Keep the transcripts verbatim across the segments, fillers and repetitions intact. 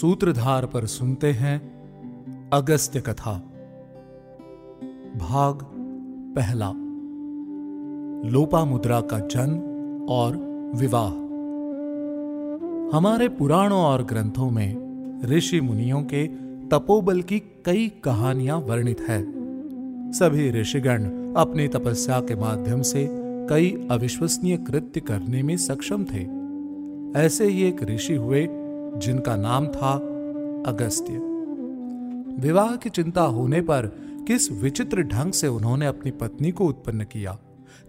सूत्रधार पर सुनते हैं अगस्त्य कथा भाग पहला। लोपा मुद्रा का जन्म और विवाह। हमारे पुराणों और ग्रंथों में ऋषि मुनियों के तपोबल की कई कहानियां वर्णित है। सभी ऋषिगण अपनी तपस्या के माध्यम से कई अविश्वसनीय कृत्य करने में सक्षम थे। ऐसे ही एक ऋषि हुए जिनका नाम था अगस्त्य। विवाह की चिंता होने पर किस विचित्र ढंग से उन्होंने अपनी पत्नी को उत्पन्न किया,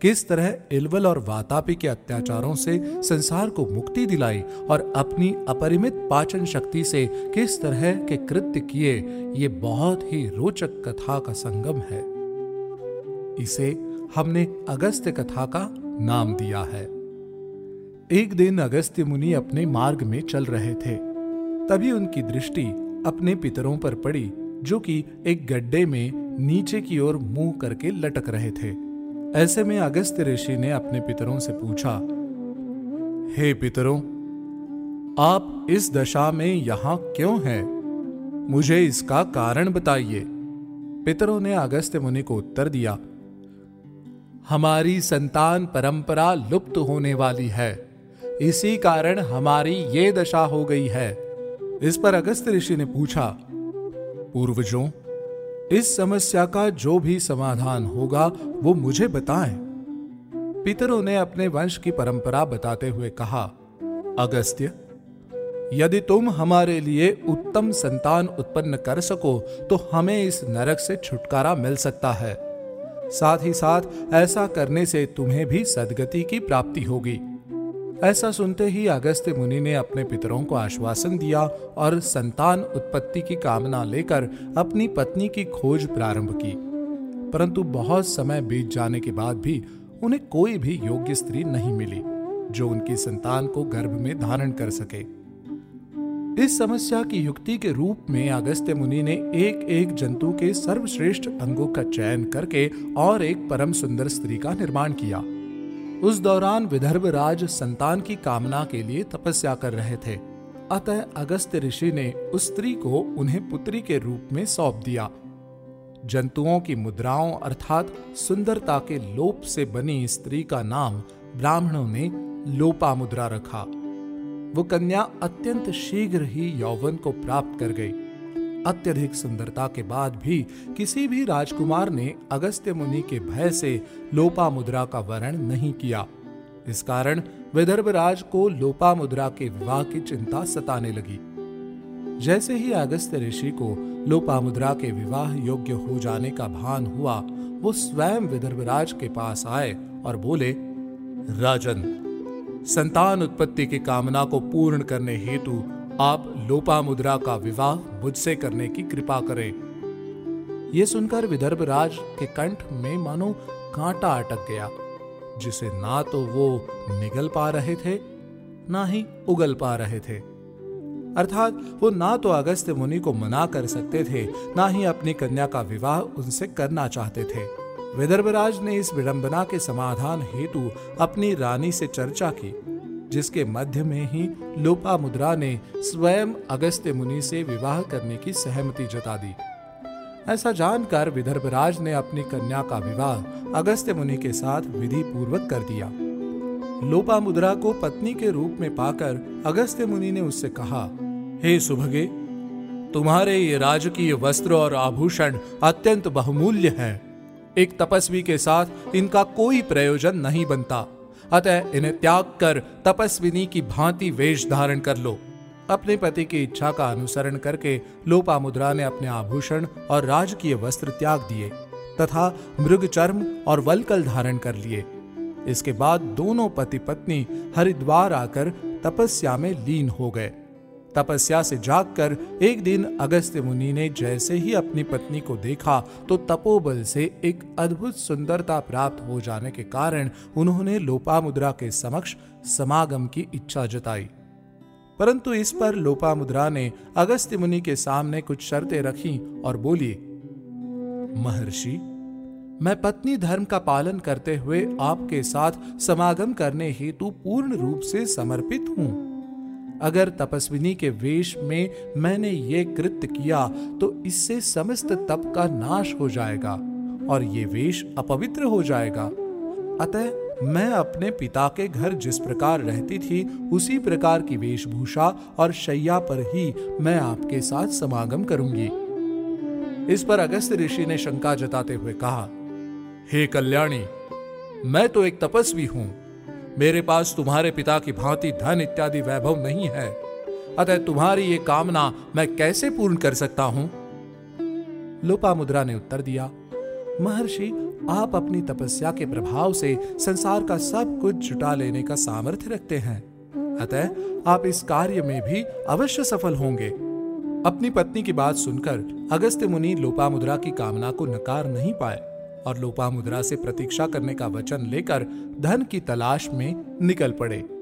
किस तरह इल्वल और वातापी के अत्याचारों से संसार को मुक्ति दिलाई और अपनी अपरिमित पाचन शक्ति से किस तरह के कृत्य किए, ये बहुत ही रोचक कथा का संगम है। इसे हमने अगस्त्य कथा का नाम दिया है। एक दिन अगस्त्य मुनि अपने मार्ग में चल रहे थे, तभी उनकी दृष्टि अपने पितरों पर पड़ी जो कि एक गड्ढे में नीचे की ओर मुंह करके लटक रहे थे। ऐसे में अगस्त्य ऋषि ने अपने पितरों से पूछा, हे पितरों, आप इस दशा में यहां क्यों हैं? मुझे इसका कारण बताइए। पितरों ने अगस्त्य मुनि को उत्तर दिया, हमारी संतान परंपरा लुप्त होने वाली है, इसी कारण हमारी ये दशा हो गई है। इस पर अगस्त्य ऋषि ने पूछा, पूर्वजों, इस समस्या का जो भी समाधान होगा वो मुझे बताएं। पितरों ने अपने वंश की परंपरा बताते हुए कहा, अगस्त्य, यदि तुम हमारे लिए उत्तम संतान उत्पन्न कर सको तो हमें इस नरक से छुटकारा मिल सकता है। साथ ही साथ ऐसा करने से तुम्हें भी सद्गति की प्राप्ति होगी। ऐसा सुनते ही अगस्त्य मुनि ने अपने पितरों को आश्वासन दिया और संतान उत्पत्ति की कामना लेकर अपनी पत्नी की खोज प्रारंभ की। परंतु बहुत समय बीत जाने के बाद भी उन्हें कोई भी योग्य स्त्री नहीं मिली जो उनकी संतान को गर्भ में धारण कर सके। इस समस्या की युक्ति के रूप में अगस्त्य मुनि ने एक एक जंतु के सर्वश्रेष्ठ अंगों का चयन करके और एक परम सुंदर स्त्री का निर्माण किया। उस दौरान विदर्भराज संतान की कामना के लिए तपस्या कर रहे थे, अतः अगस्त्य ऋषि ने उस स्त्री को उन्हें पुत्री के रूप में सौंप दिया। जंतुओं की मुद्राओं अर्थात सुंदरता के लोप से बनी स्त्री का नाम ब्राह्मणों ने लोपा मुद्रा रखा। वो कन्या अत्यंत शीघ्र ही यौवन को प्राप्त कर गई। अत्यधिक सुंदरता के बाद भी किसी भी राजकुमार ने अगस्त्य मुनि के भय से लोपा मुद्रा का वरण नहीं किया। इस कारण विदर्भराज को लोपा मुद्रा के विवाह की चिंता सताने लगी। जैसे ही अगस्त्य ऋषि को लोपा मुद्रा के विवाह योग्य हो जाने का भान हुआ, वो स्वयं विदर्भराज के पास आए और बोले, राजन, संतान उत्पत्ति की कामना को पूर्ण करने हेतु आप लोपा मुद्रा का विवाह मुझसे करने की कृपा करें। यह सुनकर विदर्भराज के कंठ में मानो कांटा अटक गया, जिसे ना तो वो निगल पा रहे थे ना ही उगल पा रहे थे। अर्थात वो ना तो अगस्त्य मुनि को मना कर सकते थे ना ही अपनी कन्या का विवाह उनसे करना चाहते थे। विदर्भराज ने इस विडंबना के समाधान हेतु अपनी रानी से चर्चा की, जिसके मध्य में ही लोपा मुद्रा ने स्वयं अगस्त्य मुनि से विवाह करने की सहमति जता दी। ऐसा जानकर विदर्भराज ने अपनी कन्या का विवाह अगस्त्य मुनि के साथ विधि पूर्वक कर दिया। लोपा मुद्रा को पत्नी के रूप में पाकर अगस्त्य मुनि ने उससे कहा, हे सुभगे, तुम्हारे ये राजकीय वस्त्र और आभूषण अत्यंत बहुमूल्य हैं। एक तपस्वी के साथ इनका कोई प्रयोजन नहीं बनता, अतः इन्हें त्याग कर तपस्विनी की भांति वेश धारण कर लो। अपने पति की इच्छा का अनुसरण करके लोपा मुद्रा ने अपने आभूषण और राजकीय वस्त्र त्याग दिए तथा मृग चर्म और वलकल धारण कर लिए। इसके बाद दोनों पति पत्नी हरिद्वार आकर तपस्या में लीन हो गए। तपस्या से जागकर एक दिन अगस्त्य मुनि ने जैसे ही अपनी पत्नी को देखा तो तपोबल से एक अद्भुत सुंदरता प्राप्त हो जाने के कारण उन्होंने लोपा मुद्रा के समक्ष समागम की इच्छा जताई। परंतु इस पर लोपा मुद्रा ने अगस्त्य मुनि के सामने कुछ शर्तें रखी और बोली, महर्षि, मैं पत्नी धर्म का पालन करते हुए आपके साथ समागम करने हेतु पूर्ण रूप से समर्पित हूं। अगर तपस्विनी के वेश में मैंने ये कृत्य किया तो इससे समस्त तप का नाश हो जाएगा और ये वेश अपवित्र हो जाएगा। अतः मैं अपने पिता के घर जिस प्रकार रहती थी उसी प्रकार की वेशभूषा और शैया पर ही मैं आपके साथ समागम करूंगी। इस पर अगस्त्य ऋषि ने शंका जताते हुए कहा, हे कल्याणी, मैं तो एक तपस्वी हूं, मेरे पास तुम्हारे पिता की भांति धन इत्यादि वैभव नहीं है, अतः तुम्हारी ये कामना मैं कैसे पूर्ण कर सकता हूं? लोपा मुद्रा ने उत्तर दिया, महर्षि, आप अपनी तपस्या के प्रभाव से संसार का सब कुछ जुटा लेने का सामर्थ्य रखते हैं, अतः आप इस कार्य में भी अवश्य सफल होंगे। अपनी पत्नी की बात सुनकर अगस्त्य मुनि लोपामुद्रा की कामना को नकार नहीं पाए और लोपामुद्रा से प्रतीक्षा करने का वचन लेकर धन की तलाश में निकल पड़े।